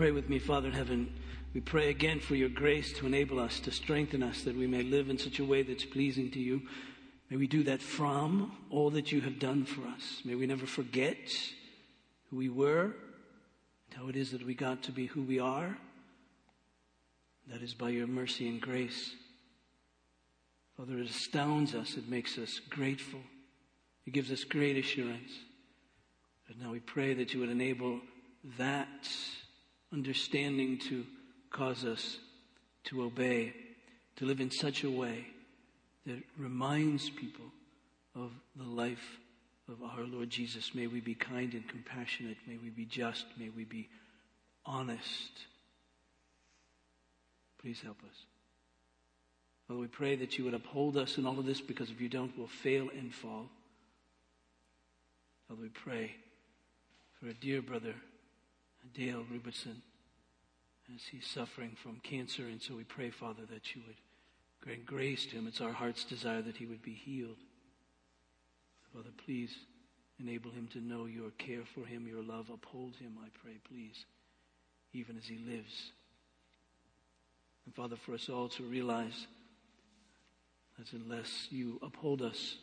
Pray with me. Father in heaven, we pray again for your grace to enable us, to strengthen us, that we may live in such a way that's pleasing to you. May we do that from all that you have done for us. May we never forget who we were and how it is that we got to be who we are. That is by your mercy and grace. Father, it astounds us. It makes us grateful. It gives us great assurance. But now we pray that you would enable that understanding to cause us to obey, to live in such a way that reminds people of the life of our Lord Jesus. May we be kind and compassionate. May we be just. May we be honest. Please help us. Father, we pray that you would uphold us in all of this, because if you don't, we'll fail and fall. Father, we pray for a dear brother, Dale Rubenson, as he's suffering from cancer. And so we pray, Father, that you would grant grace to him. It's our heart's desire that he would be healed. Father, please enable him to know your care for him, your love. Uphold him, I pray, please, even as he lives. And Father, for us all to realize that unless you uphold us,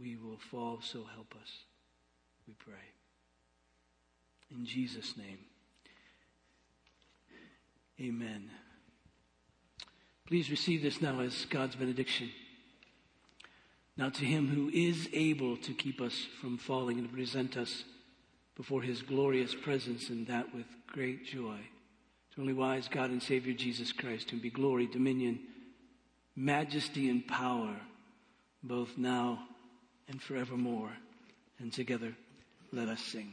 we will fall. So help us, we pray. In Jesus' name, amen. Please receive this now as God's benediction. Now to him who is able to keep us from falling and present us before his glorious presence, and that with great joy, to only wise God and Savior Jesus Christ, whom be glory, dominion, majesty, and power, both now and forevermore. And together, let us sing.